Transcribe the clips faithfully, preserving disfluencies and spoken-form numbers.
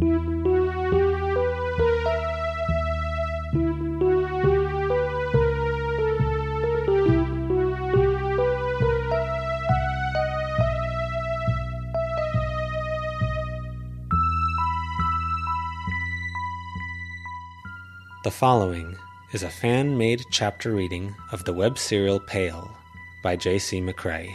The following is a fan-made chapter reading of the web serial Pale by J C. McCrae.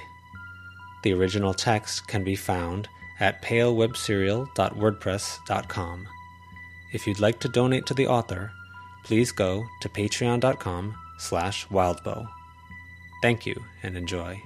The original text can be found at pale web serial dot wordpress dot com. If you'd like to donate to the author, please go to patreon.com slash wildbow. Thank you and enjoy.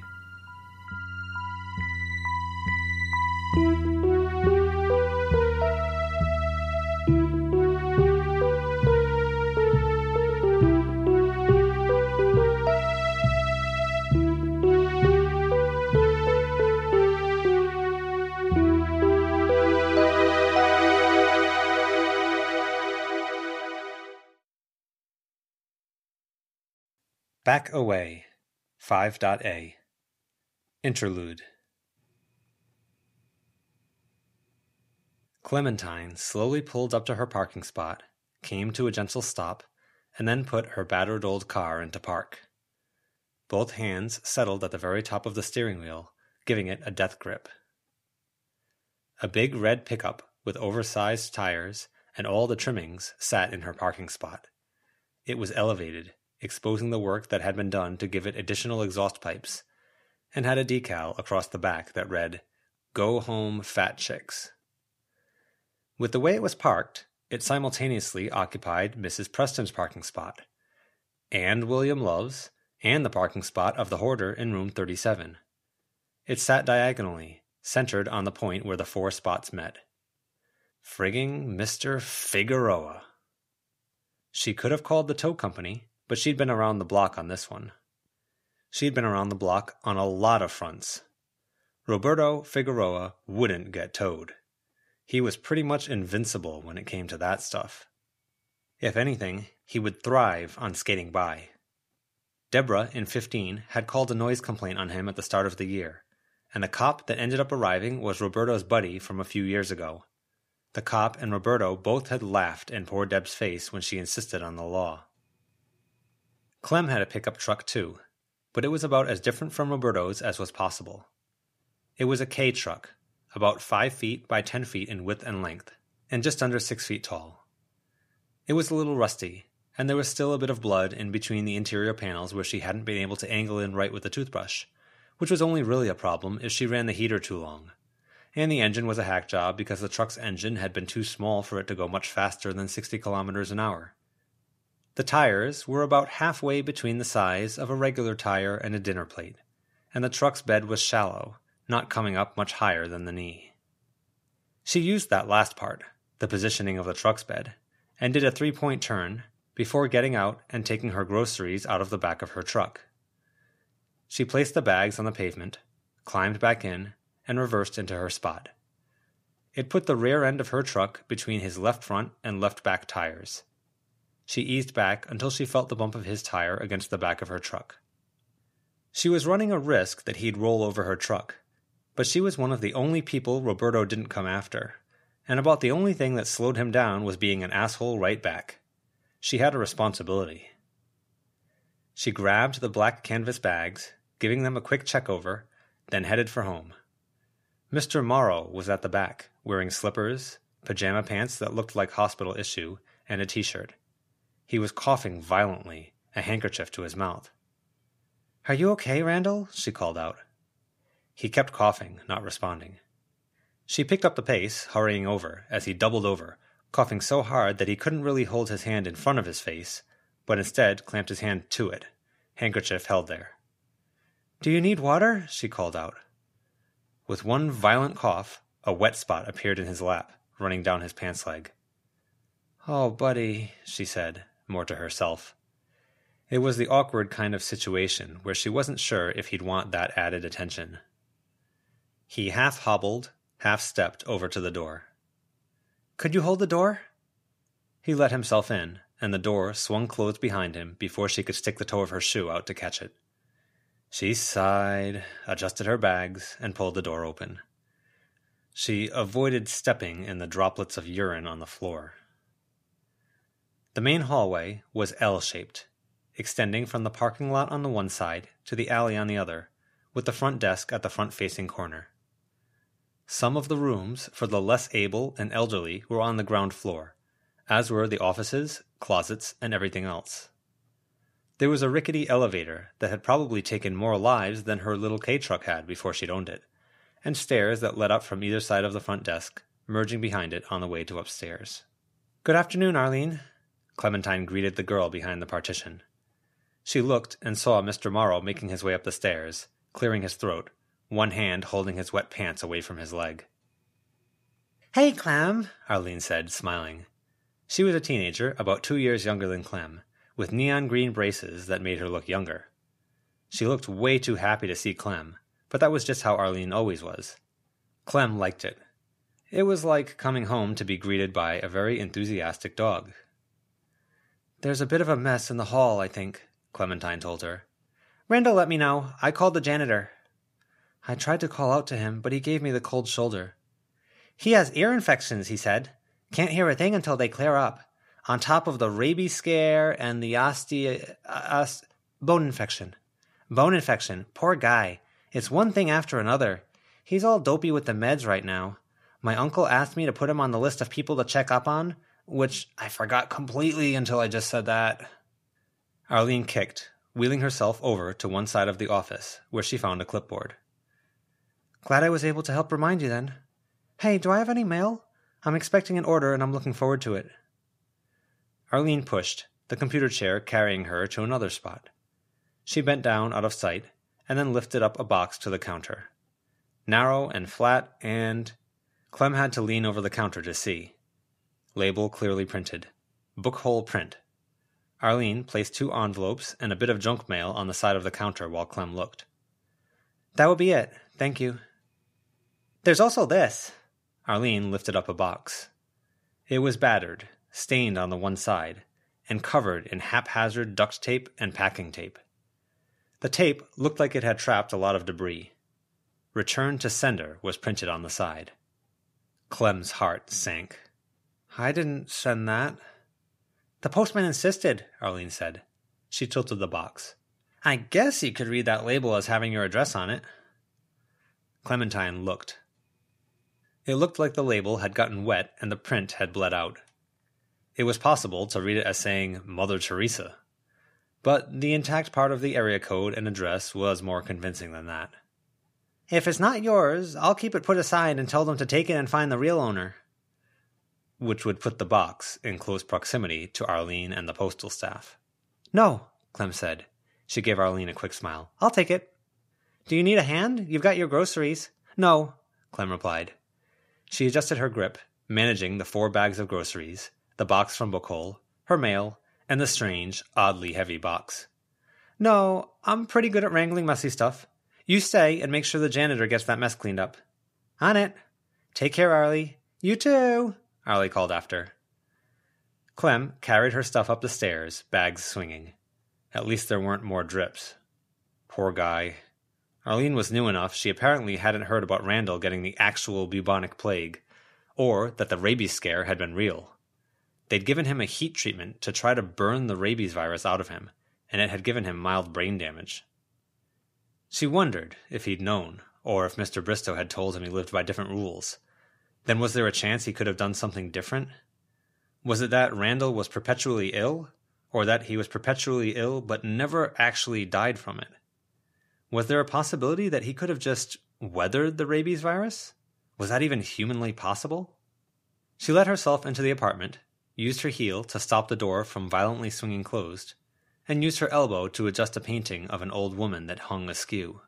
Back Away, five A. Interlude. Clementine slowly pulled up to her parking spot, came to a gentle stop, and then put her battered old car into park. Both hands settled at the very top of the steering wheel, giving it a death grip. A big red pickup with oversized tires and all the trimmings sat in her parking spot. It was elevated, exposing the work that had been done to give it additional exhaust pipes, and had a decal across the back that read, "Go Home, Fat Chicks." With the way it was parked, it simultaneously occupied Missus Preston's parking spot, and William Love's, and the parking spot of the hoarder in room thirty-seven. It sat diagonally, centered on the point where the four spots met. Frigging Mister Figueroa. She could have called the tow company, but she'd been around the block on this one. She'd been around the block on a lot of fronts. Roberto Figueroa wouldn't get towed. He was pretty much invincible when it came to that stuff. If anything, he would thrive on skating by. Deborah, in fifteen, had called a noise complaint on him at the start of the year, and the cop that ended up arriving was Roberto's buddy from a few years ago. The cop and Roberto both had laughed in poor Deb's face when she insisted on the law. Clem had a pickup truck too, but it was about as different from Roberto's as was possible. It was a K truck, about five feet by ten feet in width and length, and just under six feet tall. It was a little rusty, and there was still a bit of blood in between the interior panels where she hadn't been able to angle in right with a toothbrush, which was only really a problem if she ran the heater too long, and the engine was a hack job because the truck's engine had been too small for it to go much faster than sixty kilometers an hour. The tires were about halfway between the size of a regular tire and a dinner plate, and the truck's bed was shallow, not coming up much higher than the knee. She used that last part, the positioning of the truck's bed, and did a three-point turn before getting out and taking her groceries out of the back of her truck. She placed the bags on the pavement, climbed back in, and reversed into her spot. It put the rear end of her truck between his left front and left back tires. She eased back until she felt the bump of his tire against the back of her truck. She was running a risk that he'd roll over her truck, but she was one of the only people Roberto didn't come after, and about the only thing that slowed him down was being an asshole right back. She had a responsibility. She grabbed the black canvas bags, giving them a quick check over, then headed for home. Mister Morrow was at the back, wearing slippers, pajama pants that looked like hospital issue, and a t-shirt. He was coughing violently, a handkerchief to his mouth. "Are you okay, Randall?" she called out. He kept coughing, not responding. She picked up the pace, hurrying over, as he doubled over, coughing so hard that he couldn't really hold his hand in front of his face, but instead clamped his hand to it, handkerchief held there. "Do you need water?" she called out. With one violent cough, a wet spot appeared in his lap, running down his pants leg. "Oh, buddy," she said, more to herself. It was the awkward kind of situation where she wasn't sure if he'd want that added attention. He half hobbled, half stepped over to the door. "Could you hold the door?" He let himself in, and the door swung closed behind him before she could stick the toe of her shoe out to catch it. She sighed, adjusted her bags, and pulled the door open. She avoided stepping in the droplets of urine on the floor. The main hallway was L-shaped, extending from the parking lot on the one side to the alley on the other, with the front desk at the front-facing corner. Some of the rooms for the less able and elderly were on the ground floor, as were the offices, closets, and everything else. There was a rickety elevator that had probably taken more lives than her little K-truck had before she'd owned it, and stairs that led up from either side of the front desk, merging behind it on the way to upstairs. "Good afternoon, Arlene," Clementine greeted the girl behind the partition. She looked and saw Mister Morrow making his way up the stairs, clearing his throat, one hand holding his wet pants away from his leg. "Hey, Clem," Arlene said, smiling. She was a teenager, about two years younger than Clem, with neon green braces that made her look younger. She looked way too happy to see Clem, but that was just how Arlene always was. Clem liked it. It was like coming home to be greeted by a very enthusiastic dog. "There's a bit of a mess in the hall, I think," Clementine told her. "Randall let me know. I called the janitor. I tried to call out to him, but he gave me the cold shoulder. He has ear infections, he said. Can't hear a thing until they clear up. On top of the rabies scare and the osteo... Oste bone infection. Bone infection. Poor guy. It's one thing after another. He's all dopey with the meds right now. My uncle asked me to put him on the list of people to check up on, which I forgot completely until I just said that." Arlene kicked, wheeling herself over to one side of the office, where she found a clipboard. "Glad I was able to help remind you then. Hey, do I have any mail? I'm expecting an order and I'm looking forward to it." Arlene pushed, the computer chair carrying her to another spot. She bent down out of sight and then lifted up a box to the counter. Narrow and flat and... Clem had to lean over the counter to see. Label clearly printed. Bookhole print. Arlene placed two envelopes and a bit of junk mail on the side of the counter while Clem looked. "That would be it. Thank you." "There's also this." Arlene lifted up a box. It was battered, stained on the one side, and covered in haphazard duct tape and packing tape. The tape looked like it had trapped a lot of debris. "Return to sender" was printed on the side. Clem's heart sank. "I didn't send that." "The postman insisted," Arlene said. She tilted the box. "I guess you could read that label as having your address on it." Clementine looked. It looked like the label had gotten wet and the print had bled out. It was possible to read it as saying Mother Teresa, but the intact part of the area code and address was more convincing than that. "If it's not yours, I'll keep it put aside and tell them to take it and find the real owner." Which would put the box in close proximity to Arlene and the postal staff. "No," Clem said. She gave Arlene a quick smile. "I'll take it." "Do you need a hand? You've got your groceries." "No," Clem replied. She adjusted her grip, managing the four bags of groceries, the box from Bookhole, her mail, and the strange, oddly heavy box. "No, I'm pretty good at wrangling messy stuff. You stay and make sure the janitor gets that mess cleaned up." "On it. Take care, Arlie." "You too," Arlie called after. Clem carried her stuff up the stairs, bags swinging. At least there weren't more drips. Poor guy. Arlene was new enough she apparently hadn't heard about Randall getting the actual bubonic plague, or that the rabies scare had been real. They'd given him a heat treatment to try to burn the rabies virus out of him, and it had given him mild brain damage. She wondered if he'd known, or if Mister Bristow had told him he lived by different rules. Then was there a chance he could have done something different? Was it that Randall was perpetually ill, or that he was perpetually ill but never actually died from it? Was there a possibility that he could have just weathered the rabies virus? Was that even humanly possible? She let herself into the apartment, used her heel to stop the door from violently swinging closed, and used her elbow to adjust a painting of an old woman that hung askew.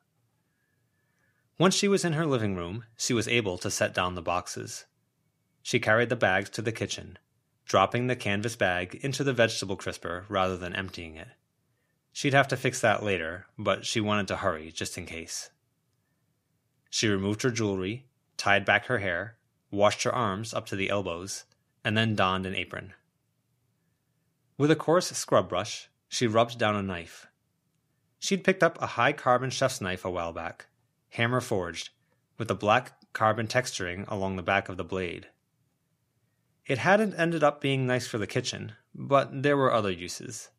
Once she was in her living room, she was able to set down the boxes. She carried the bags to the kitchen, dropping the canvas bag into the vegetable crisper rather than emptying it. She'd have to fix that later, but she wanted to hurry just in case. She removed her jewelry, tied back her hair, washed her arms up to the elbows, and then donned an apron. With a coarse scrub brush, she rubbed down a knife. She'd picked up a high-carbon chef's knife a while back, hammer-forged, with a black carbon texturing along the back of the blade. It hadn't ended up being nice for the kitchen, but there were other uses.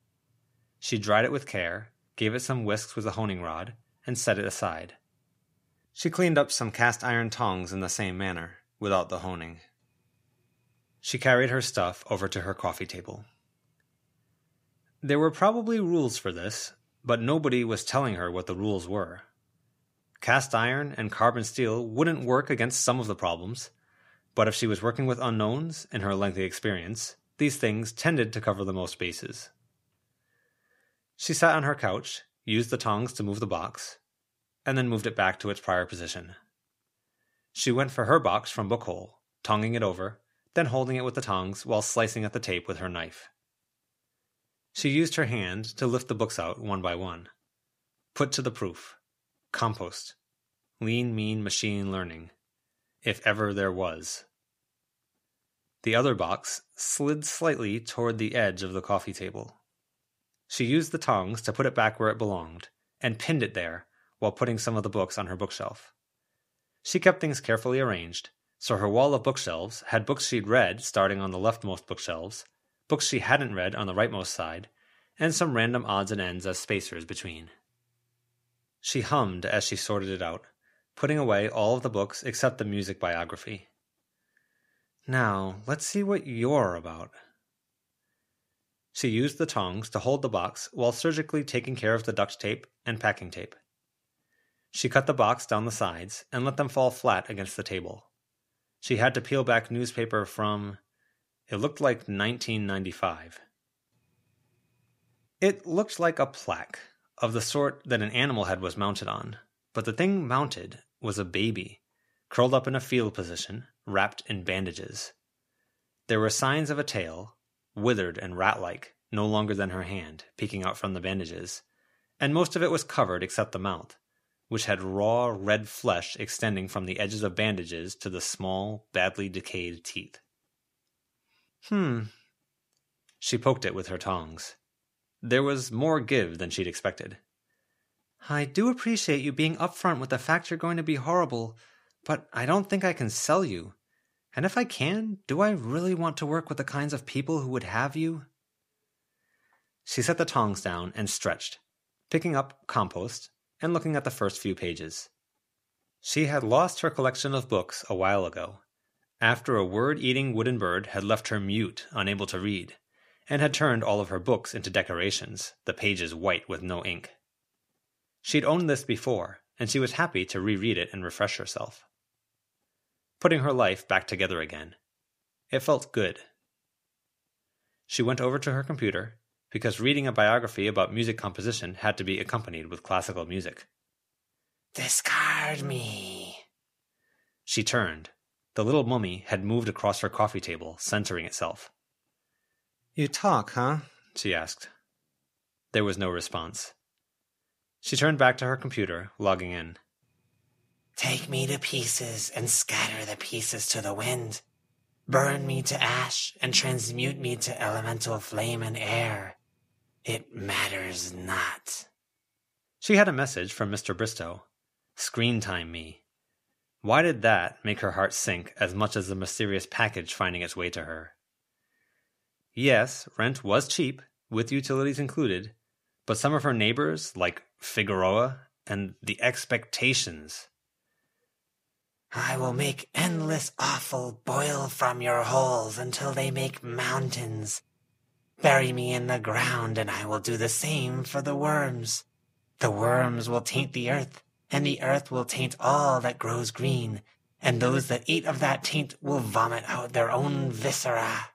She dried it with care, gave it some whisks with a honing rod, and set it aside. She cleaned up some cast iron tongs in the same manner, without the honing. She carried her stuff over to her coffee table. There were probably rules for this, but nobody was telling her what the rules were. Cast iron and carbon steel wouldn't work against some of the problems, but if she was working with unknowns, in her lengthy experience, these things tended to cover the most bases. She sat on her couch, used the tongs to move the box, and then moved it back to its prior position. She went for her box from Bookhole, tonging it over, then holding it with the tongs while slicing at the tape with her knife. She used her hand to lift the books out one by one. Put to the proof. Compost. Lean, mean machine learning. If ever there was. The other box slid slightly toward the edge of the coffee table. She used the tongs to put it back where it belonged, and pinned it there while putting some of the books on her bookshelf. She kept things carefully arranged, so her wall of bookshelves had books she'd read starting on the leftmost bookshelves, books she hadn't read on the rightmost side, and some random odds and ends as spacers between. She hummed as she sorted it out, putting away all of the books except the music biography. Now, let's see what you're about. She used the tongs to hold the box while surgically taking care of the duct tape and packing tape. She cut the box down the sides and let them fall flat against the table. She had to peel back newspaper from, it looked like nineteen ninety-five. It looked like a plaque, of the sort that an animal head was mounted on, but the thing mounted was a baby, curled up in a fetal position, wrapped in bandages. There were signs of a tail, withered and rat-like, no longer than her hand, peeking out from the bandages, and most of it was covered except the mouth, which had raw, red flesh extending from the edges of bandages to the small, badly decayed teeth. Hmm. She poked it with her tongs. There was more give than she'd expected. I do appreciate you being upfront with the fact you're going to be horrible, but I don't think I can sell you. And if I can, do I really want to work with the kinds of people who would have you? She set the tongs down and stretched, picking up compost and looking at the first few pages. She had lost her collection of books a while ago, after a word-eating wooden bird had left her mute, unable to read, and had turned all of her books into decorations, the pages white with no ink. She'd owned this before, and she was happy to reread it and refresh herself. Putting her life back together again. It felt good. She went over to her computer, because reading a biography about music composition had to be accompanied with classical music. Discard me. She turned. The little mummy had moved across her coffee table, centering itself. You talk, huh? She asked. There was no response. She turned back to her computer, logging in. Take me to pieces and scatter the pieces to the wind. Burn me to ash and transmute me to elemental flame and air. It matters not. She had a message from Mister Bristow. Screen time me. Why did that make her heart sink as much as the mysterious package finding its way to her? Yes, rent was cheap, with utilities included, but some of her neighbors, like Figueroa, and the expectations. I will make endless offal boil from your holes until they make mountains. Bury me in the ground, and I will do the same for the worms. The worms will taint the earth, and the earth will taint all that grows green, and those that eat of that taint will vomit out their own viscera.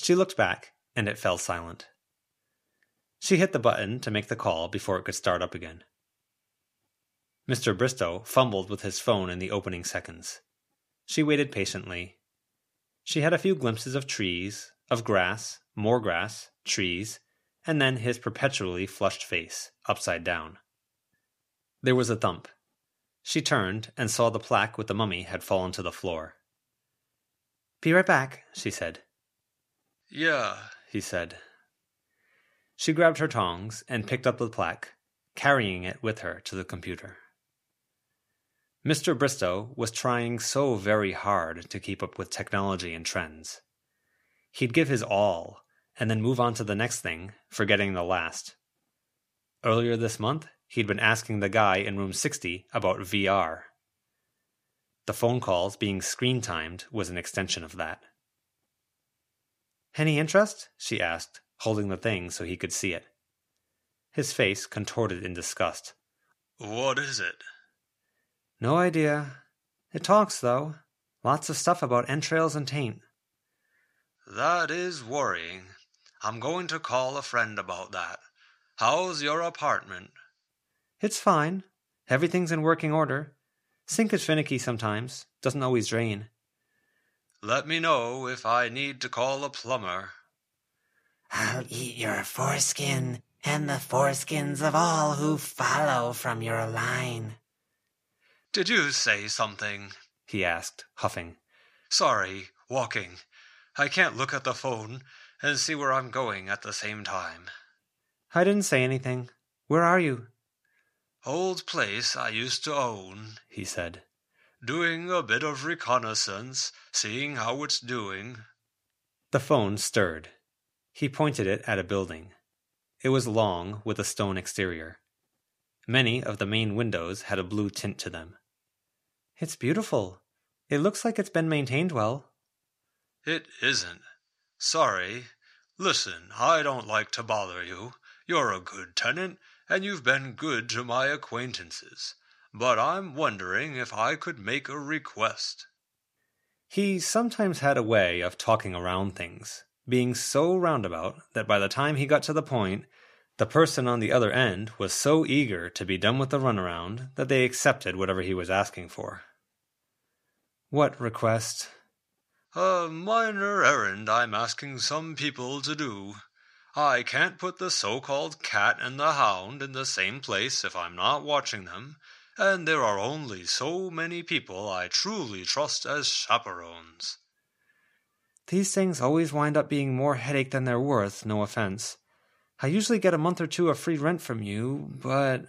She looked back, and it fell silent. She hit the button to make the call before it could start up again. Mister Bristow fumbled with his phone in the opening seconds. She waited patiently. She had a few glimpses of trees, of grass, more grass, trees, and then his perpetually flushed face, upside down. There was a thump. She turned and saw the plaque with the mummy had fallen to the floor. Be right back, she said. Yeah, he said. She grabbed her tongs and picked up the plaque, carrying it with her to the computer. Mister Bristow was trying so very hard to keep up with technology and trends. He'd give his all, and then move on to the next thing, forgetting the last. Earlier this month, he'd been asking the guy in room sixty about V R. The phone calls being screen-timed was an extension of that. "Any interest?" she asked, holding the thing so he could see it. His face contorted in disgust. "What is it?" "No idea. It talks, though. Lots of stuff about entrails and taint." "That is worrying. I'm going to call a friend about that. How's your apartment?" "It's fine. Everything's in working order. Sink is finicky sometimes. Doesn't always drain." "Let me know if I need to call a plumber." "I'll eat your foreskin and the foreskins of all who follow from your line." "Did you say something?" he asked, huffing. "Sorry, walking. I can't look at the phone and see where I'm going at the same time." "I didn't say anything. Where are you?" "Old place I used to own," he said. "Doing a bit of reconnaissance, seeing how it's doing." The phone stirred. He pointed it at a building. It was long, with a stone exterior. Many of the main windows had a blue tint to them. "It's beautiful. It looks like it's been maintained well." "It isn't. Sorry. Listen, I don't like to bother you. You're a good tenant, and you've been good to my acquaintances. But I'm wondering if I could make a request." He sometimes had a way of talking around things, being so roundabout that by the time he got to the point, the person on the other end was so eager to be done with the runaround that they accepted whatever he was asking for. "What request?" "A minor errand I'm asking some people to do. I can't put the so-called cat and the hound in the same place if I'm not watching them, and there are only so many people I truly trust as chaperones." "These things always wind up being more headache than they're worth, no offense. I usually get a month or two of free rent from you, but—"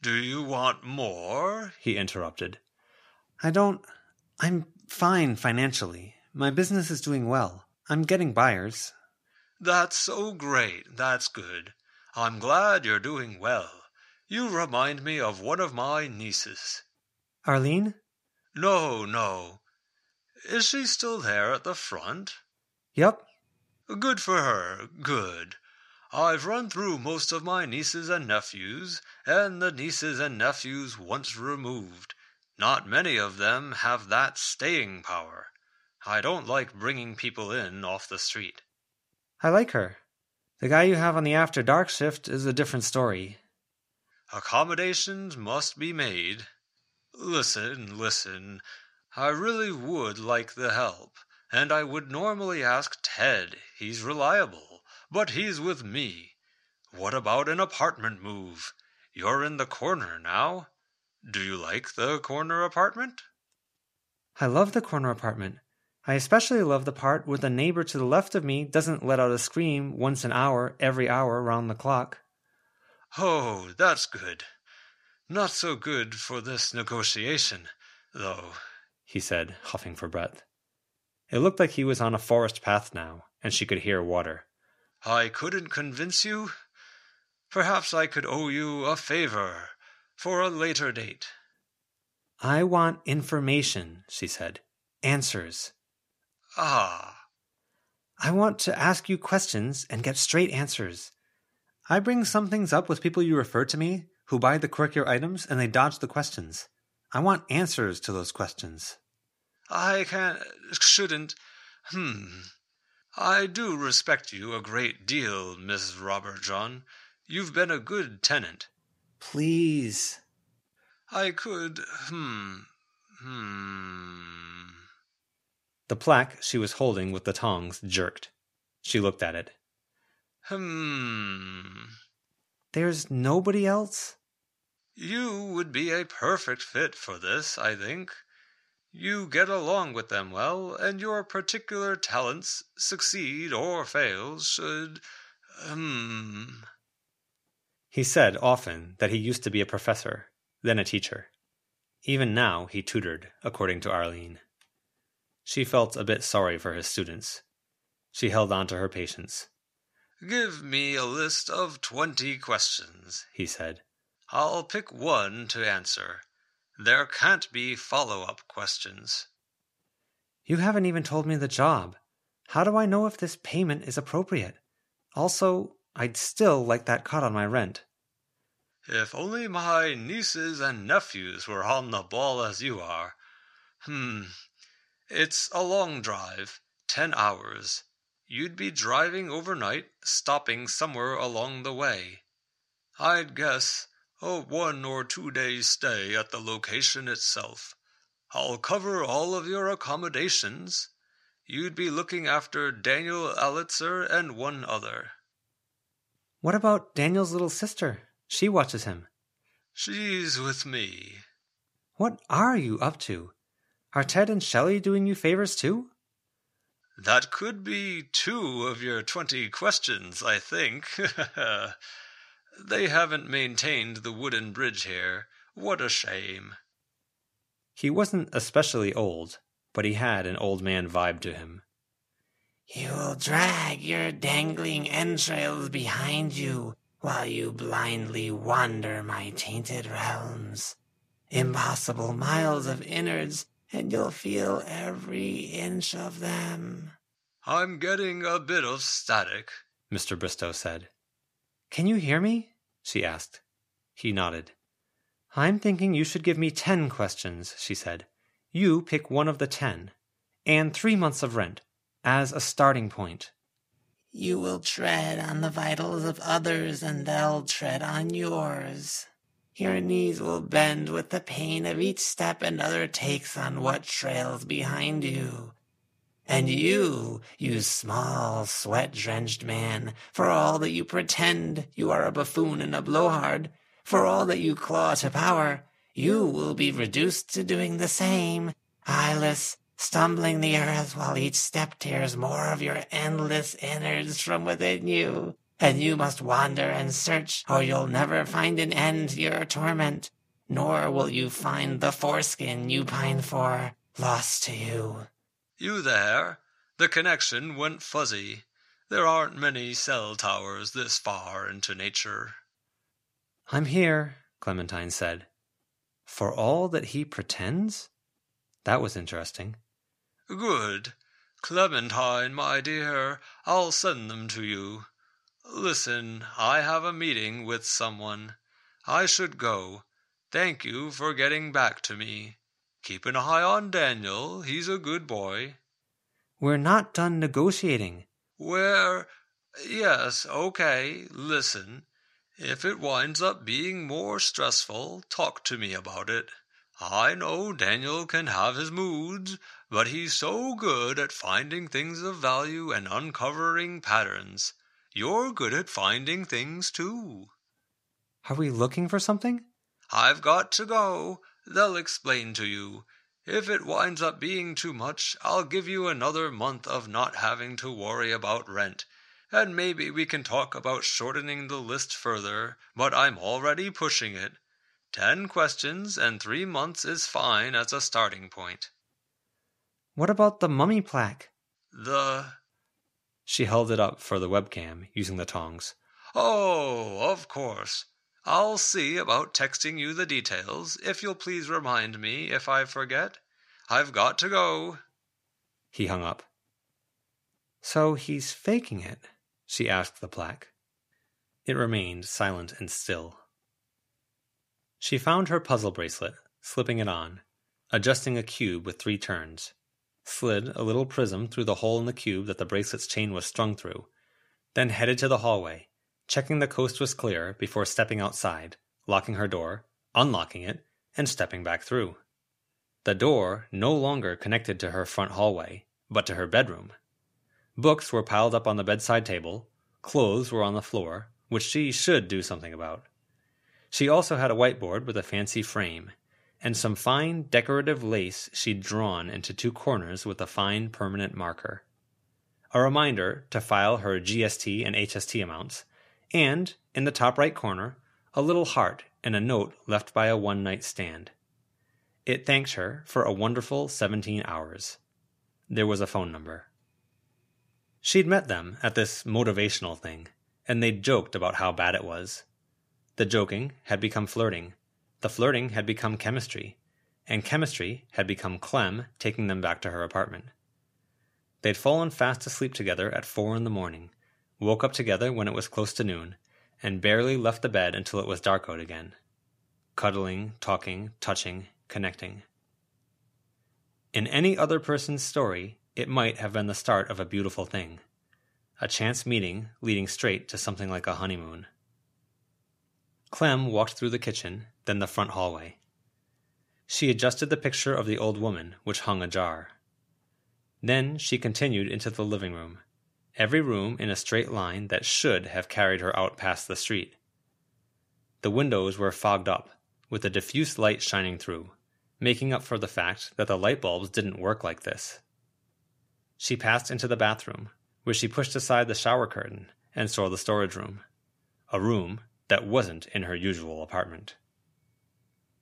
"Do you want more?" he interrupted. "I don't... I'm fine financially. My business is doing well. I'm getting buyers." "That's so great. That's good. I'm glad you're doing well. You remind me of one of my nieces." "Arlene?" "No, no. Is she still there at the front?" "Yep." "Good for her. Good. I've run through most of my nieces and nephews, and the nieces and nephews once removed. Not many of them have that staying power. I don't like bringing people in off the street." "I like her. The guy you have on the after dark shift is a different story." "Accommodations must be made. Listen, listen. I really would like the help, and I would normally ask Ted. He's reliable, but he's with me. What about an apartment move? You're in the corner now. Do you like the corner apartment?" "I love the corner apartment. I especially love the part where the neighbor to the left of me doesn't let out a scream once an hour, every hour, round the clock." "Oh, that's good. Not so good for this negotiation, though," he said, huffing for breath. It looked like he was on a forest path now, and she could hear water. "I couldn't convince you. Perhaps I could owe you a favor for a later date." "I want information," she said. "Answers." "Ah." "I want to ask you questions and get straight answers. I bring some things up with people you refer to me who buy the quirkier items and they dodge the questions. I want answers to those questions." "I can't, shouldn't, hmm. I do respect you a great deal, Miss Robertjohn. You've been a good tenant." "Please." "I could, hmm, hmm." The plaque she was holding with the tongs jerked. She looked at it. "Hmm." "There's nobody else?" "You would be a perfect fit for this, I think. You get along with them well, and your particular talents, succeed or fail, should... hmm." He said often that he used to be a professor, then a teacher. Even now he tutored, according to Arlene. She felt a bit sorry for his students. She held on to her patience. "Give me a list of twenty questions," he said. "I'll pick one to answer. There can't be follow-up questions." "You haven't even told me the job. How do I know if this payment is appropriate? Also, I'd still like that cut on my rent." "If only my nieces and nephews were on the ball as you are. Hmm. It's a long drive, ten hours. You'd be driving overnight, stopping somewhere along the way. I'd guess a one or two days stay at the location itself. I'll cover all of your accommodations. You'd be looking after Daniel Alitzer and one other." "What about Daniel's little sister? She watches him." "She's with me." "What are you up to? Are Ted and Shelley doing you favors too?" "That could be two of your twenty questions, I think." "They haven't maintained the wooden bridge here. What a shame." He wasn't especially old, but he had an old man vibe to him. "You'll drag your dangling entrails behind you while you blindly wander my tainted realms. Impossible miles of innards, and you'll feel every inch of them." "I'm getting a bit of static," Mister Bristow said. "Can you hear me?" she asked. He nodded. "I'm thinking you should give me ten questions," she said. "You pick one of the ten, and three months of rent, as a starting point." "You will tread on the vitals of others, and they'll tread on yours. Your knees will bend with the pain of each step another takes on what trails behind you. And you, you small, sweat-drenched man, for all that you pretend you are a buffoon and a blowhard, for all that you claw to power, you will be reduced to doing the same, eyeless, stumbling the earth while each step tears more of your endless innards from within you. And you must wander and search, or you'll never find an end to your torment, nor will you find the foreskin you pine for, lost to you." "You there? The connection went fuzzy. There aren't many cell towers this far into nature." "I'm here," Clementine said. For all that he pretends? That was interesting. "Good. Clementine, my dear, I'll send them to you. Listen, I have a meeting with someone. I should go. Thank you for getting back to me. Keep an eye on Daniel. He's a good boy." "We're not done negotiating." "We're... Yes, okay, listen. If it winds up being more stressful, talk to me about it. I know Daniel can have his moods, but he's so good at finding things of value and uncovering patterns. You're good at finding things, too." "Are we looking for something?" "I've got to go. They'll explain to you. If it winds up being too much, I'll give you another month of not having to worry about rent. And maybe we can talk about shortening the list further, but I'm already pushing it. Ten questions and three months is fine as a starting point." "What about the mummy plaque?" "The..." She held it up for the webcam, using the tongs. "Oh, of course. I'll see about texting you the details, if you'll please remind me if I forget. I've got to go." He hung up. "So he's faking it?" she asked the plaque. It remained silent and still. She found her puzzle bracelet, slipping it on, adjusting a cube with three turns, slid a little prism through the hole in the cube that the bracelet's chain was strung through, then headed to the hallway, checking the coast was clear before stepping outside, locking her door, unlocking it, and stepping back through. The door no longer connected to her front hallway, but to her bedroom. Books were piled up on the bedside table, clothes were on the floor, which she should do something about. She also had a whiteboard with a fancy frame, and some fine decorative lace she'd drawn into two corners with a fine permanent marker. A reminder to file her G S T and H S T amounts, and, in the top right corner, a little heart and a note left by a one-night stand. It thanked her for a wonderful seventeen hours. There was a phone number. She'd met them at this motivational thing, and they'd joked about how bad it was. The joking had become flirting, the flirting had become chemistry, and chemistry had become Clem taking them back to her apartment. They'd fallen fast asleep together at four in the morning, woke up together when it was close to noon, and barely left the bed until it was dark out again. Cuddling, talking, touching, connecting. In any other person's story, it might have been the start of a beautiful thing. A chance meeting leading straight to something like a honeymoon. Clem walked through the kitchen, then the front hallway. She adjusted the picture of the old woman, which hung ajar. Then she continued into the living room, every room in a straight line that should have carried her out past the street. The windows were fogged up, with a diffuse light shining through, making up for the fact that the light bulbs didn't work like this. She passed into the bathroom, where she pushed aside the shower curtain and saw the storage room, a room that wasn't in her usual apartment.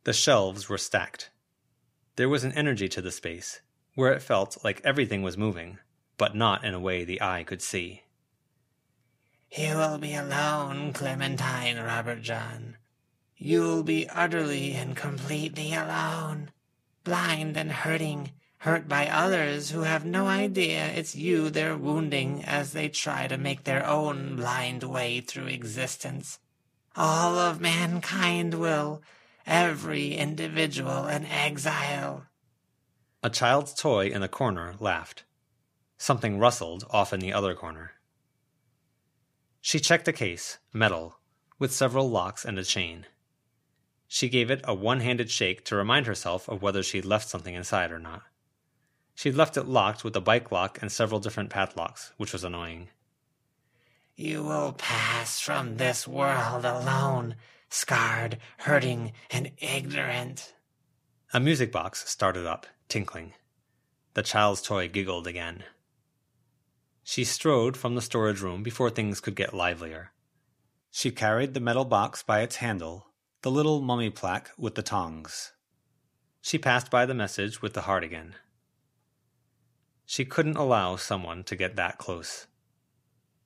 The shelves were stacked. There was an energy to the space, where it felt like everything was moving, but not in a way the eye could see. "You will be alone, Clementine Robert John. You'll be utterly and completely alone, blind and hurting, hurt by others who have no idea it's you they're wounding as they try to make their own blind way through existence. All of mankind will, every individual an exile." A child's toy in the corner laughed. Something rustled off in the other corner. She checked a case, metal, with several locks and a chain. She gave it a one-handed shake to remind herself of whether she'd left something inside or not. She'd left it locked with a bike lock and several different padlocks, which was annoying. "You will pass from this world alone, scarred, hurting, and ignorant." A music box started up, tinkling. The child's toy giggled again. She strode from the storage room before things could get livelier. She carried the metal box by its handle, the little mummy plaque with the tongs. She passed by the message with the heart again. She couldn't allow someone to get that close.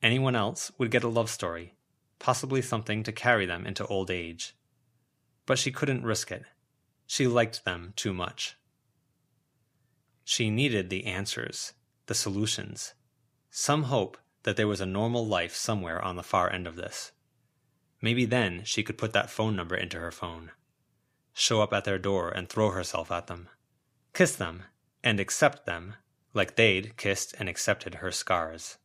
Anyone else would get a love story, possibly something to carry them into old age. But she couldn't risk it. She liked them too much. She needed the answers, the solutions, some hope that there was a normal life somewhere on the far end of this. Maybe then she could put that phone number into her phone, show up at their door and throw herself at them, kiss them and accept them like they'd kissed and accepted her scars.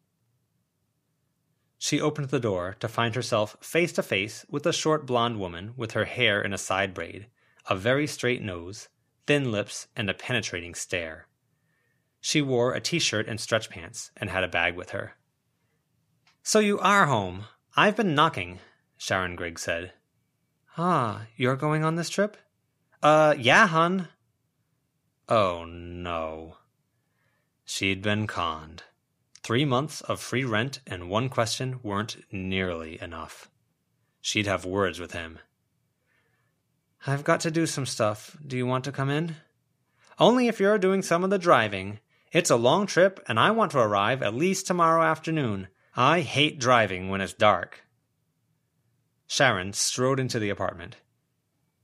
She opened the door to find herself face to face with a short blonde woman with her hair in a side braid, a very straight nose, thin lips, and a penetrating stare. She wore a t-shirt and stretch pants and had a bag with her. "So you are home. I've been knocking," Sharon Griggs said. "Ah, you're going on this trip?" Uh, yeah, hun." Oh, no. She'd been conned. Three months of free rent and one question weren't nearly enough. She'd have words with him. "I've got to do some stuff. Do you want to come in?" "Only if you're doing some of the driving. It's a long trip, and I want to arrive at least tomorrow afternoon. I hate driving when it's dark." Sharon strode into the apartment.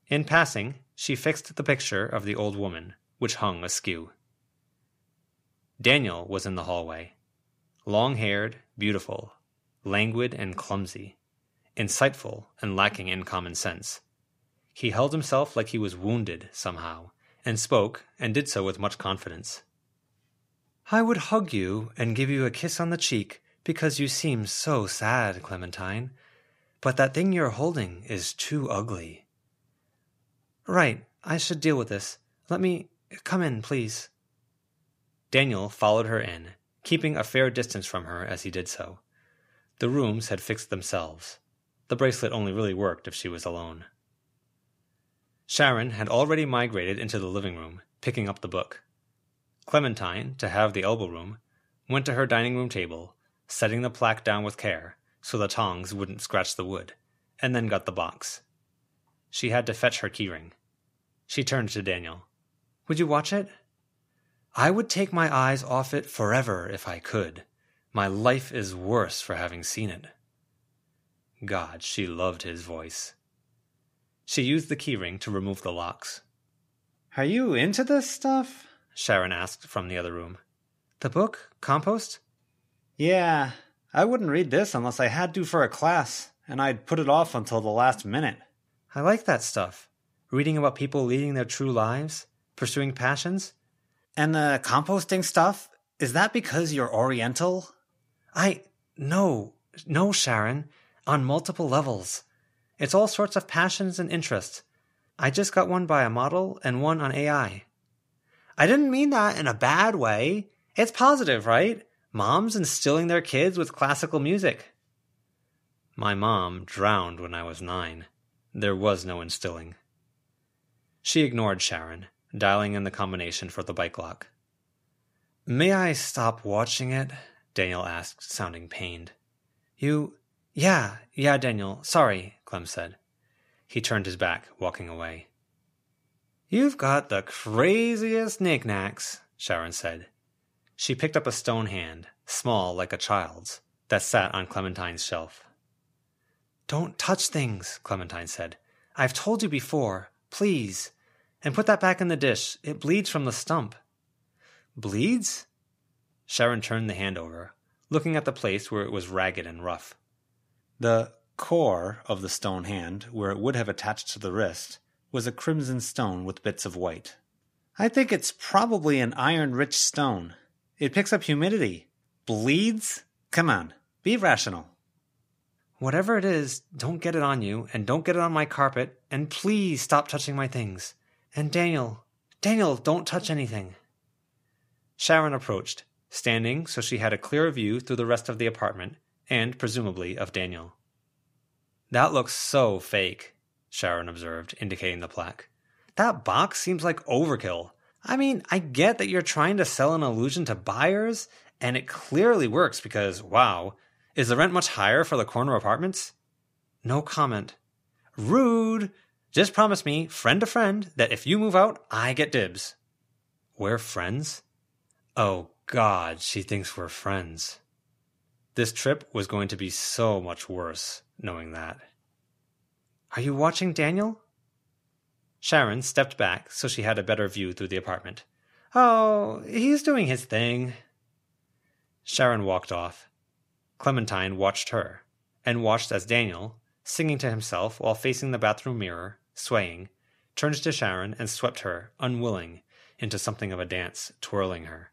In passing, she fixed the picture of the old woman, which hung askew. Daniel was in the hallway. Long-haired, beautiful, languid and clumsy, insightful and lacking in common sense. He held himself like he was wounded somehow, and spoke, and did so with much confidence. "I would hug you and give you a kiss on the cheek, because you seem so sad, Clementine. But that thing you're holding is too ugly." "Right, I should deal with this. Let me... come in, please." Daniel followed her in, keeping a fair distance from her as he did so. The rooms had fixed themselves. The bracelet only really worked if she was alone. Sharon had already migrated into the living room, picking up the book. Clementine, to have the elbow room, went to her dining room table, setting the plaque down with care so the tongs wouldn't scratch the wood, and then got the box. She had to fetch her keyring. She turned to Daniel. Would you watch it? I would take my eyes off it forever if I could. My life is worse for having seen it. God, she loved his voice. She used the keyring to remove the locks. Are you into this stuff? Sharon asked from the other room. The book? Compost? Yeah, I wouldn't read this unless I had to for a class, and I'd put it off until the last minute. I like that stuff. Reading about people leading their true lives, pursuing passions. And the composting stuff? Is that because you're Oriental? I... No. No, Sharon. On multiple levels. It's all sorts of passions and interests. I just got one by a model and one on A I. I didn't mean that in a bad way. It's positive, right? Moms instilling their kids with classical music. My mom drowned when I was nine. There was no instilling. She ignored Sharon, dialing in the combination for the bike lock. May I stop watching it? Daniel asked, sounding pained. You... Yeah, yeah, Daniel. Sorry, Clem said. He turned his back, walking away. You've got the craziest knickknacks, Sharon said. She picked up a stone hand, small like a child's, that sat on Clementine's shelf. Don't touch things, Clementine said. I've told you before. Please. And put that back in the dish. It bleeds from the stump. Bleeds? Sharon turned the hand over, looking at the place where it was ragged and rough. The core of the stone hand, where it would have attached to the wrist, was a crimson stone with bits of white. I think it's probably an iron-rich stone. It picks up humidity. Bleeds? Come on, be rational. Whatever it is, don't get it on you, and don't get it on my carpet, and please stop touching my things. And Daniel, Daniel, don't touch anything. Sharon approached, standing so she had a clear view through the rest of the apartment, and presumably of Daniel. That looks so fake, Sharon observed, indicating the plaque. That box seems like overkill. I mean, I get that you're trying to sell an illusion to buyers, and it clearly works because, wow, is the rent much higher for the corner apartments? No comment. Rude! Just promise me, friend to friend, that if you move out, I get dibs. We're friends? Oh God, she thinks we're friends. This trip was going to be so much worse, knowing that. Are you watching Daniel? Sharon stepped back so she had a better view through the apartment. Oh, he's doing his thing. Sharon walked off. Clementine watched her, and watched as Daniel, singing to himself while facing the bathroom mirror, swaying, turned to Sharon and swept her, unwilling, into something of a dance, twirling her.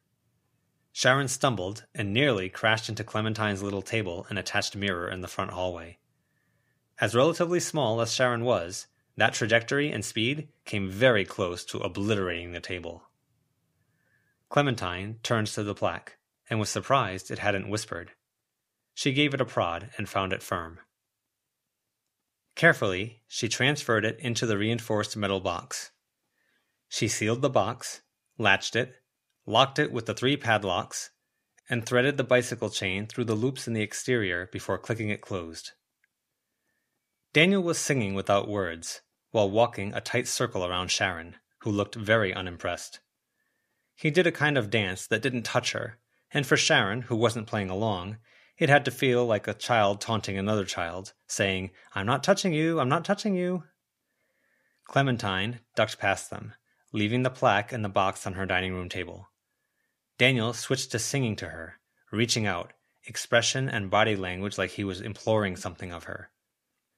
Sharon stumbled and nearly crashed into Clementine's little table and attached mirror in the front hallway. As relatively small as Sharon was, that trajectory and speed came very close to obliterating the table. Clementine turned to the plaque, and was surprised it hadn't whispered. She gave it a prod and found it firm. Carefully, she transferred it into the reinforced metal box. She sealed the box, latched it, locked it with the three padlocks, and threaded the bicycle chain through the loops in the exterior before clicking it closed. Daniel was singing without words, while walking a tight circle around Sharon, who looked very unimpressed. He did a kind of dance that didn't touch her, and for Sharon, who wasn't playing along, it had to feel like a child taunting another child, saying, I'm not touching you, I'm not touching you. Clementine ducked past them, leaving the plaque and the box on her dining room table. Daniel switched to singing to her, reaching out, expression and body language like he was imploring something of her.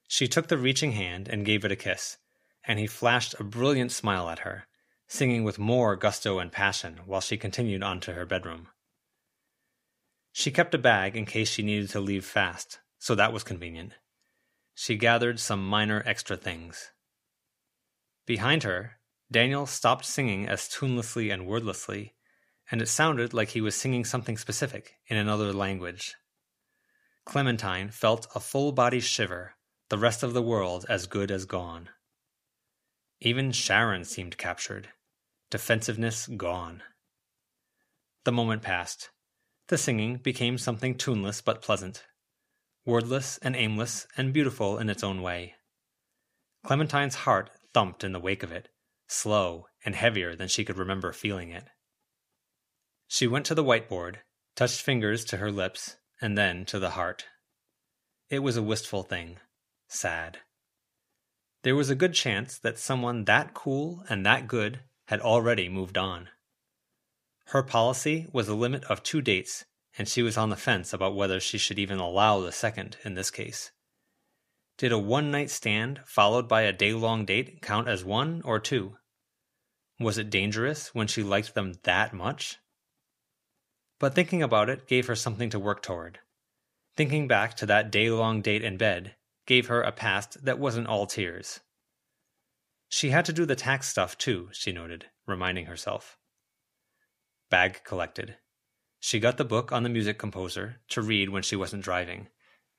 She took the reaching hand and gave it a kiss, and he flashed a brilliant smile at her, singing with more gusto and passion while she continued on to her bedroom. She kept a bag in case she needed to leave fast, so that was convenient. She gathered some minor extra things. Behind her, Daniel stopped singing as tunelessly and wordlessly, and it sounded like he was singing something specific in another language. Clementine felt a full-body shiver, the rest of the world as good as gone. Even Sharon seemed captured, defensiveness gone. The moment passed. The singing became something tuneless but pleasant, wordless and aimless and beautiful in its own way. Clementine's heart thumped in the wake of it, slow and heavier than she could remember feeling it. She went to the whiteboard, touched fingers to her lips, and then to the heart. It was a wistful thing, sad. There was a good chance that someone that cool and that good had already moved on. Her policy was a limit of two dates, and she was on the fence about whether she should even allow the second in this case. Did a one-night stand followed by a day-long date count as one or two? Was it dangerous when she liked them that much? But thinking about it gave her something to work toward. Thinking back to that day-long date in bed gave her a past that wasn't all tears. She had to do the tax stuff too, she noted, reminding herself. Bag collected. She got the book on the music composer to read when she wasn't driving,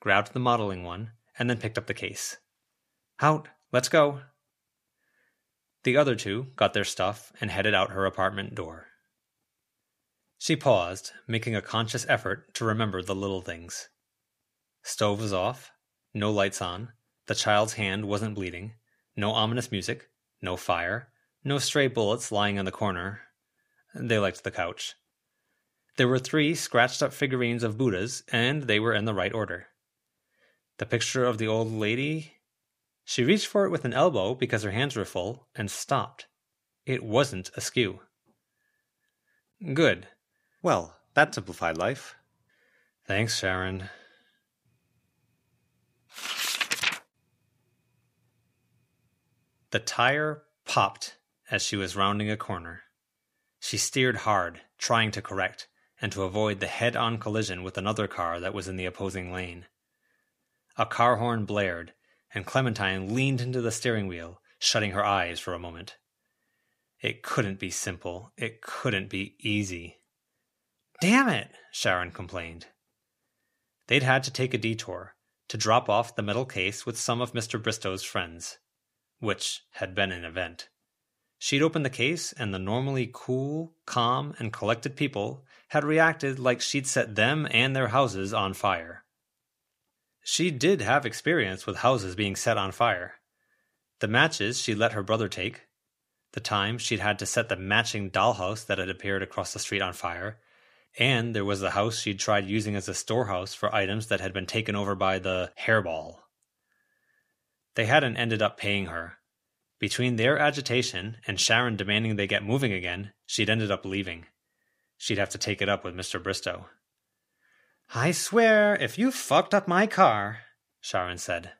grabbed the modeling one, and then picked up the case. Out, let's go. The other two got their stuff and headed out her apartment door. She paused, making a conscious effort to remember the little things. Stove was off, no lights on, the child's hand wasn't bleeding, no ominous music, no fire, no stray bullets lying on the corner. They liked the couch. There were three scratched-up figurines of Buddhas, and they were in the right order. The picture of the old lady... She reached for it with an elbow because her hands were full, and stopped. It wasn't askew. Good. Well, that simplified life. Thanks, Sharon. The tire popped as she was rounding a corner. She steered hard, trying to correct, and to avoid the head-on collision with another car that was in the opposing lane. A car horn blared, and Clementine leaned into the steering wheel, shutting her eyes for a moment. It couldn't be simple. It couldn't be easy. Damn it, Sharon complained. They'd had to take a detour, to drop off the metal case with some of Mister Bristow's friends, which had been an event. She'd opened the case, and the normally cool, calm, and collected people had reacted like she'd set them and their houses on fire. She did have experience with houses being set on fire. The matches she let her brother take, the time she'd had to set the matching dollhouse that had appeared across the street on fire, and there was the house she'd tried using as a storehouse for items that had been taken over by the hairball. They hadn't ended up paying her. Between their agitation and Sharon demanding they get moving again, she'd ended up leaving. She'd have to take it up with Mister Bristow. "I swear, if you fucked up my car," Sharon said.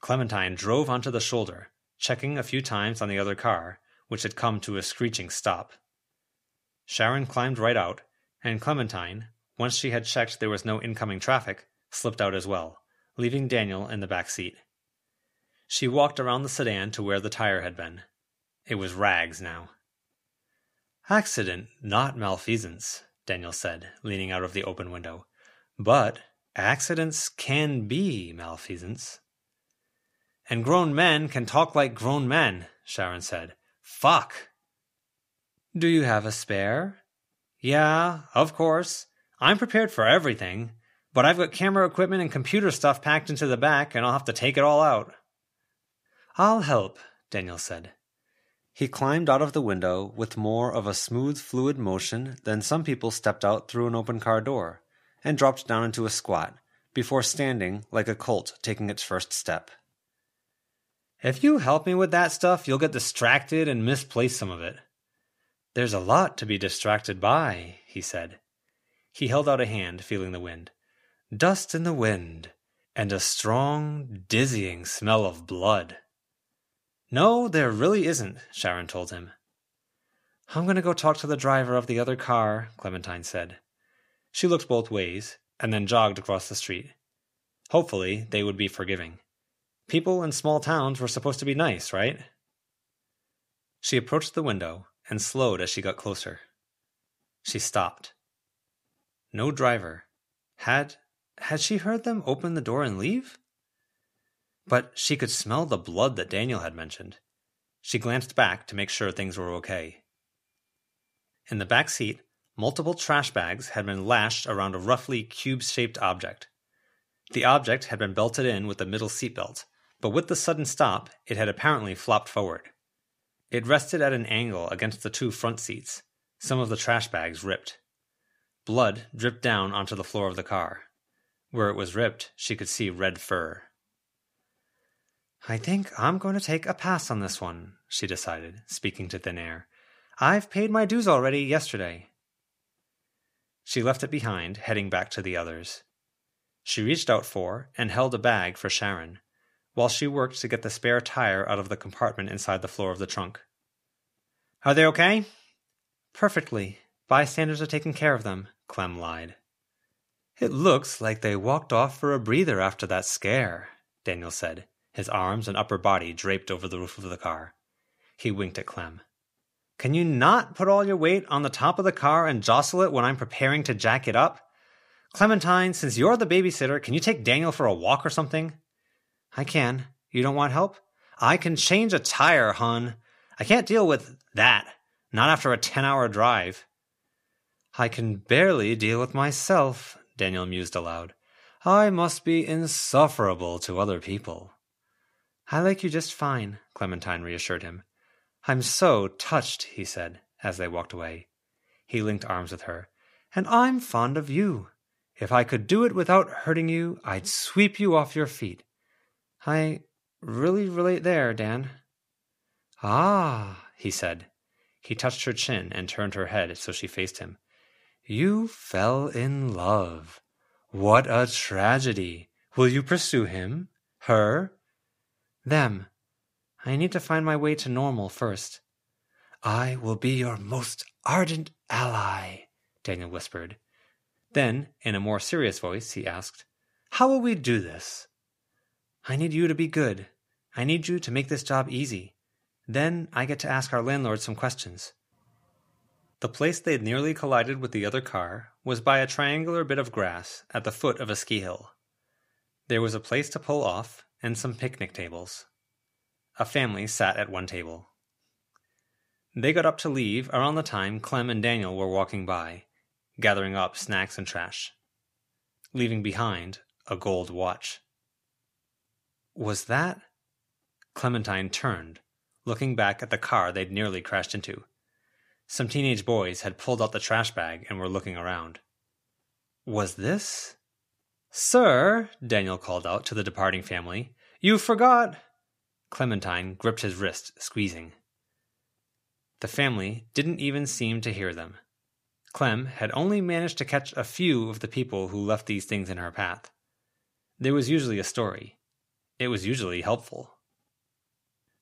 Clementine drove onto the shoulder, checking a few times on the other car, which had come to a screeching stop. Sharon climbed right out, and Clementine, once she had checked there was no incoming traffic, slipped out as well, leaving Daniel in the back seat. She walked around the sedan to where the tire had been. It was rags now. "Accident, not malfeasance," Daniel said, leaning out of the open window. "But accidents can be malfeasance." "And grown men can talk like grown men," Sharon said. "Fuck!" "Do you have a spare?" "Yeah, of course. I'm prepared for everything, but I've got camera equipment and computer stuff packed into the back, and I'll have to take it all out." "I'll help," Daniel said. He climbed out of the window with more of a smooth, fluid motion than some people stepped out through an open car door, and dropped down into a squat, before standing like a colt taking its first step. "If you help me with that stuff, you'll get distracted and misplace some of it." "There's a lot to be distracted by," he said. He held out a hand, feeling the wind. "Dust in the wind, and a strong, dizzying smell of blood." "No, there really isn't," Sharon told him. "I'm going to go talk to the driver of the other car," Clementine said. She looked both ways, and then jogged across the street. Hopefully, they would be forgiving. People in small towns were supposed to be nice, right? She approached the window, and slowed as she got closer. She stopped. No driver. Had, had she heard them open the door and leave? But she could smell the blood that Daniel had mentioned. She glanced back to make sure things were okay. In the back seat, multiple trash bags had been lashed around a roughly cube-shaped object. The object had been belted in with the middle seatbelt, but with the sudden stop, it had apparently flopped forward. It rested at an angle against the two front seats, some of the trash bags ripped. Blood dripped down onto the floor of the car. Where it was ripped, she could see red fur. "I think I'm going to take a pass on this one," she decided, speaking to thin air. "I've paid my dues already yesterday." She left it behind, heading back to the others. She reached out for and held a bag for Sharon, while she worked to get the spare tire out of the compartment inside the floor of the trunk. "Are they okay?" "Perfectly. Bystanders are taking care of them," Clem lied. "It looks like they walked off for a breather after that scare," Daniel said, his arms and upper body draped over the roof of the car. He winked at Clem. "Can you not put all your weight on the top of the car and jostle it when I'm preparing to jack it up? Clementine, since you're the babysitter, can you take Daniel for a walk or something?" "I can. You don't want help?" "I can change a tire, hon. I can't deal with that. Not after a ten-hour drive." "I can barely deal with myself," Daniel mused aloud. "I must be insufferable to other people." "I like you just fine," Clementine reassured him. "I'm so touched," he said, as they walked away. He linked arms with her. "And I'm fond of you. If I could do it without hurting you, I'd sweep you off your feet. I really relate there, Dan." "Ah," he said. He touched her chin and turned her head so she faced him. "You fell in love. What a tragedy. Will you pursue him? Her?" "Them. I need to find my way to normal first." "I will be your most ardent ally," Daniel whispered. Then, in a more serious voice, he asked, "How will we do this?" "I need you to be good. I need you to make this job easy. Then I get to ask our landlord some questions." The place they'd nearly collided with the other car was by a triangular bit of grass at the foot of a ski hill. There was a place to pull off and some picnic tables. A family sat at one table. They got up to leave around the time Clem and Daniel were walking by, gathering up snacks and trash, leaving behind a gold watch. "Was that—" Clementine turned, looking back at the car they'd nearly crashed into. Some teenage boys had pulled out the trash bag and were looking around. "Was this—" "Sir," Daniel called out to the departing family, "you forgot—" Clementine gripped his wrist, squeezing. The family didn't even seem to hear them. Clem had only managed to catch a few of the people who left these things in her path. There was usually a story. It was usually helpful.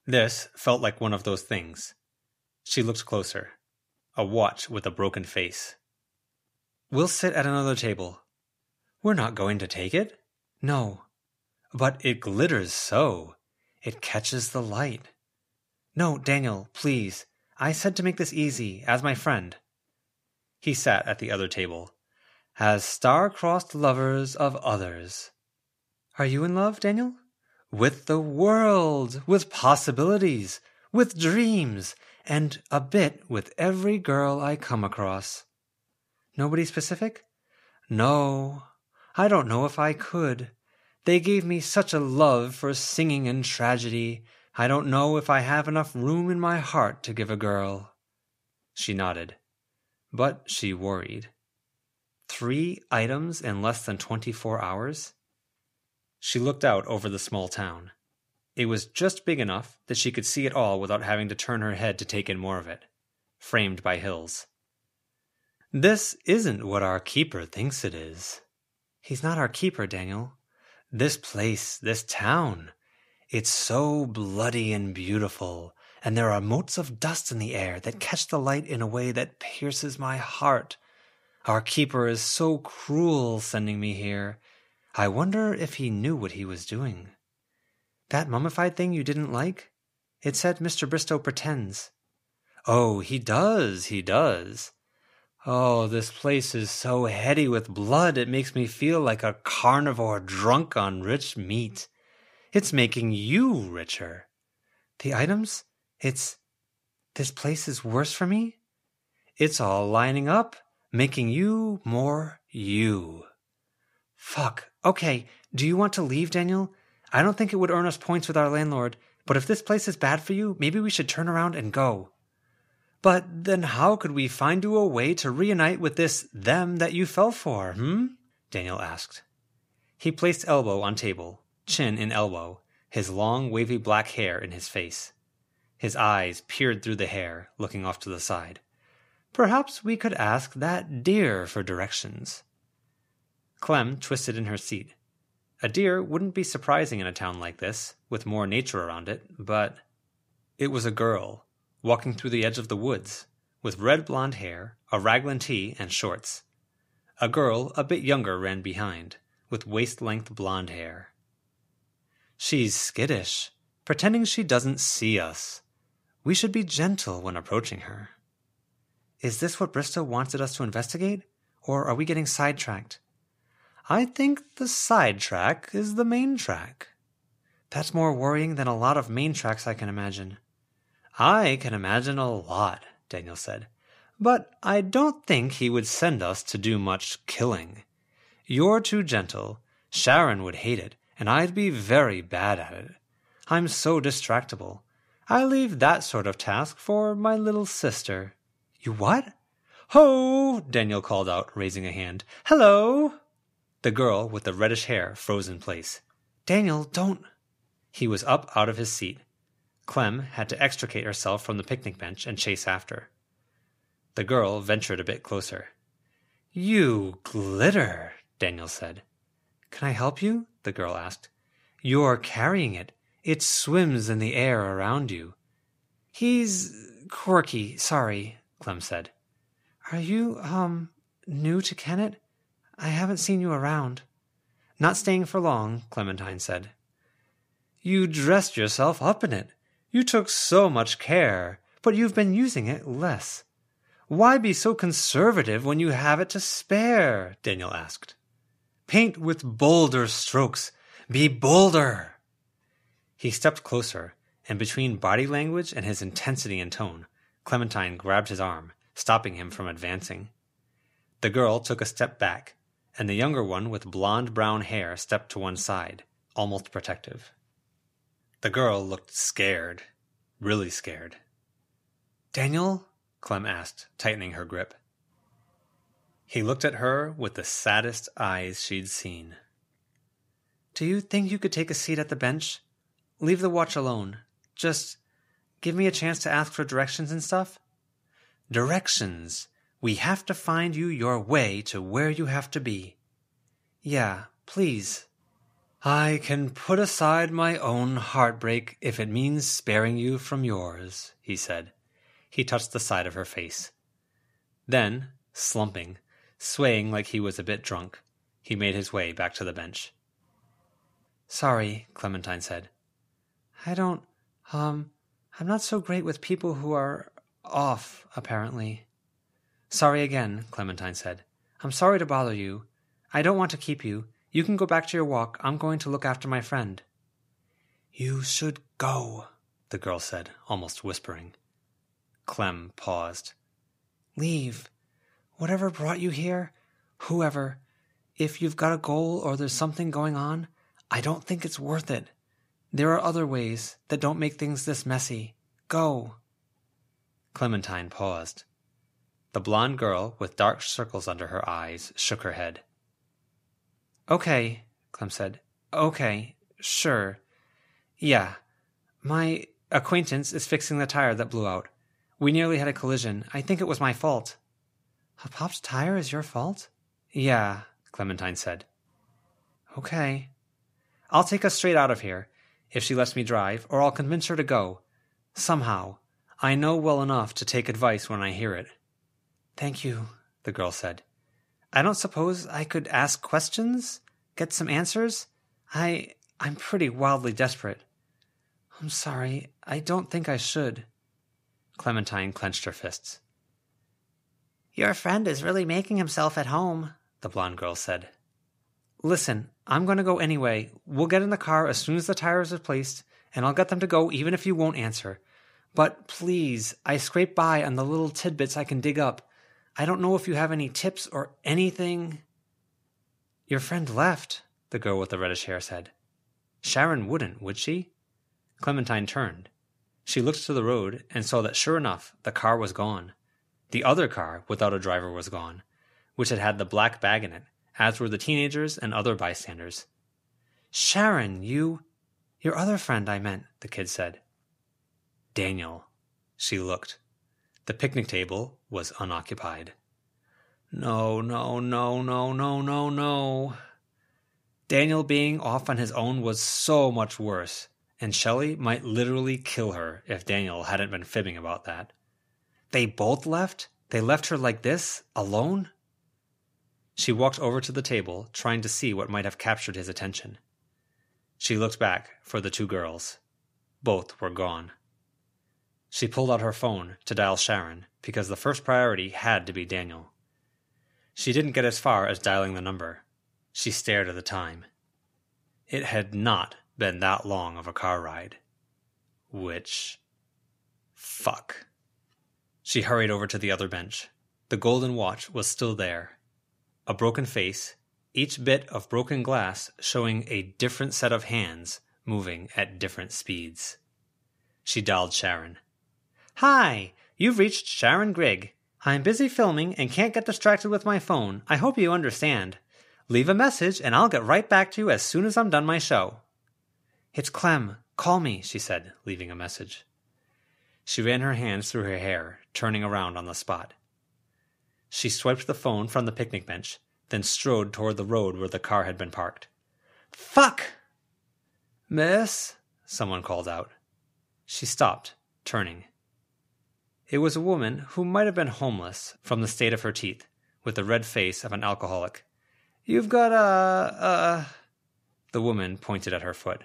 This felt like one of those things. She looked closer. A watch with a broken face. "We'll sit at another table." "We're not going to take it?" "No." "But it glitters so. It catches the light." "No, Daniel, please. I said to make this easy, as my friend." He sat at the other table. "As star-crossed lovers of others." "Are you in love, Daniel?" "With the world, with possibilities, with dreams, and a bit with every girl I come across." "Nobody specific?" "No. I don't know if I could. They gave me such a love for singing and tragedy. I don't know if I have enough room in my heart to give a girl." She nodded. But she worried. Three items in less than twenty-four hours? She looked out over the small town. It was just big enough that she could see it all without having to turn her head to take in more of it, framed by hills. "This isn't what our keeper thinks it is." "He's not our keeper, Daniel." "This place, this town, it's so bloody and beautiful, and there are motes of dust in the air that catch the light in a way that pierces my heart. Our keeper is so cruel sending me here. I wonder if he knew what he was doing." "That mummified thing you didn't like? It said Mister Bristow pretends." "Oh, he does, he does. Oh, this place is so heady with blood it makes me feel like a carnivore drunk on rich meat. It's making you richer." "The items? It's... this place is worse for me?" "It's all lining up, making you more you." "Fuck. Okay, do you want to leave, Daniel? I don't think it would earn us points with our landlord, But if this place is bad for you, maybe we should turn around and go. But then how could we find you a way to reunite with this them that you fell for, hmm? Daniel asked. He placed elbow on table, chin in elbow, his long, wavy black hair in his face. His eyes peered through the hair, looking off to the side. Perhaps we could ask that deer for directions. Clem twisted in her seat. A deer wouldn't be surprising in a town like this, with more nature around it, but... It was a girl, walking through the edge of the woods, with red blonde hair, a raglan tee, and shorts. A girl a bit younger ran behind, with waist-length blonde hair. She's skittish, pretending she doesn't see us. We should be gentle when approaching her. Is this what Bristow wanted us to investigate, or are we getting sidetracked? I think the side track is the main track. That's more worrying than a lot of main tracks I can imagine. I can imagine a lot, Daniel said, but I don't think he would send us to do much killing. You're too gentle, Sharon would hate it, and I'd be very bad at it. I'm so distractible. I leave that sort of task for my little sister. You what? Ho! Daniel called out, raising a hand. Hello! The girl with the reddish hair froze in place. Daniel, don't... He was up out of his seat. Clem had to extricate herself from the picnic bench and chase after. The girl ventured a bit closer. You glitter, Daniel said. Can I help you? The girl asked. You're carrying it. It swims in the air around you. He's quirky, sorry, Clem said. Are you, um, new to Kennet? I haven't seen you around. Not staying for long, Clementine said. You dressed yourself up in it. You took so much care, but you've been using it less. Why be so conservative when you have it to spare? Daniel asked. Paint with bolder strokes. Be bolder. He stepped closer, and between body language and his intensity and tone, Clementine grabbed his arm, stopping him from advancing. The girl took a step back, and the younger one with blonde brown hair stepped to one side, almost protective. The girl looked scared, really scared. Daniel? Clem asked, tightening her grip. He looked at her with the saddest eyes she'd seen. Do you think you could take a seat at the bench? Leave the watch alone. Just give me a chance to ask for directions and stuff. Directions? We have to find you your way to where you have to be. Yeah, please. I can put aside my own heartbreak if it means sparing you from yours, he said. He touched the side of her face. Then, slumping, swaying like he was a bit drunk, he made his way back to the bench. Sorry, Clementine said. I don't, um, I'm not so great with people who are off, apparently. Sorry again, Clementine said. I'm sorry to bother you. I don't want to keep you. You can go back to your walk. I'm going to look after my friend. You should go, the girl said, almost whispering. Clem paused. Leave. Whatever brought you here, whoever, if you've got a goal or there's something going on, I don't think it's worth it. There are other ways that don't make things this messy. Go. Clementine paused. The blonde girl with dark circles under her eyes shook her head. Okay, Clem said. Okay, sure. Yeah, my acquaintance is fixing the tire that blew out. We nearly had a collision. I think it was my fault. A popped tire is your fault? Yeah, Clementine said. Okay. I'll take us straight out of here, if she lets me drive, or I'll convince her to go. Somehow. I know well enough to take advice when I hear it. Thank you, the girl said. I don't suppose I could ask questions? Get some answers? I... I'm pretty wildly desperate. I'm sorry, I don't think I should. Clementine clenched her fists. Your friend is really making himself at home, the blonde girl said. Listen, I'm going to go anyway. We'll get in the car as soon as the tire is replaced, and I'll get them to go even if you won't answer. But please, I scrape by on the little tidbits I can dig up. I don't know if you have any tips or anything. Your friend left, the girl with the reddish hair said. Sharon wouldn't, would she? Clementine turned. She looked to the road and saw that sure enough the car was gone. The other car without a driver was gone, which had had the black bag in it, as were the teenagers and other bystanders. "Sharon, you... your other friend I meant," the kid said. "Daniel." She looked. The picnic table was unoccupied. No, no, no, no, no, no, no. Daniel being off on his own was so much worse, and Shelley might literally kill her if Daniel hadn't been fibbing about that. They both left? They left her like this? Alone? She walked over to the table, trying to see what might have captured his attention. She looked back for the two girls. Both were gone. She pulled out her phone to dial Sharon, because the first priority had to be Daniel. She didn't get as far as dialing the number. She stared at the time. It had not been that long of a car ride. Which... fuck. She hurried over to the other bench. The golden watch was still there. A broken face, each bit of broken glass showing a different set of hands moving at different speeds. She dialed Sharon. "Hi, you've reached Sharon Griggs. I'm busy filming and can't get distracted with my phone. I hope you understand. Leave a message and I'll get right back to you as soon as I'm done my show." "It's Clem. Call me," she said, leaving a message. She ran her hands through her hair, turning around on the spot. She swiped the phone from the picnic bench, then strode toward the road where the car had been parked. "Fuck!" "Miss?" someone called out. She stopped, turning. It was a woman who might have been homeless from the state of her teeth, with the red face of an alcoholic. "You've got a... a..." The woman pointed at her foot.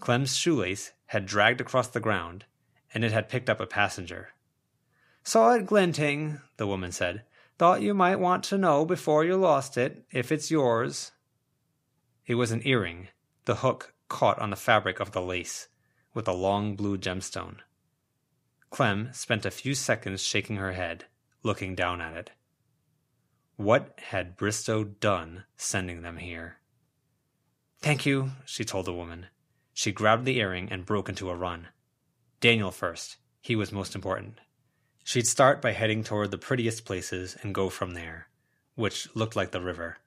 Clem's shoelace had dragged across the ground, and it had picked up a passenger. "Saw it glinting," the woman said. "Thought you might want to know before you lost it, if it's yours." It was an earring, the hook caught on the fabric of the lace, with a long blue gemstone. Clem spent a few seconds shaking her head, looking down at it. What had Bristow done sending them here? "Thank you," she told the woman. She grabbed the earring and broke into a run. Daniel first. He was most important. She'd start by heading toward the prettiest places and go from there, which looked like the river.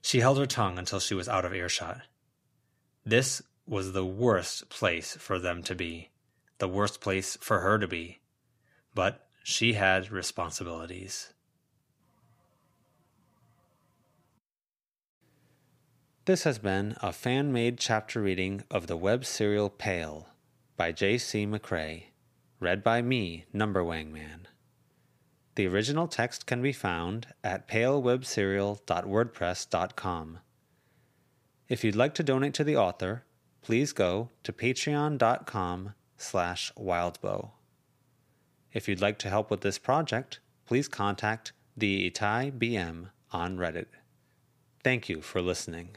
She held her tongue until she was out of earshot. This was the worst place for them to be, the worst place for her to be. But she had responsibilities. This has been a fan-made chapter reading of the web serial Pale, by J C McCrae, read by me, Numberwangman. The original text can be found at pale web serial dot wordpress dot com. If you'd like to donate to the author, please go to patreon.com slash wildbow. If you'd like to help with this project, please contact the Italy B M on Reddit. Thank you for listening.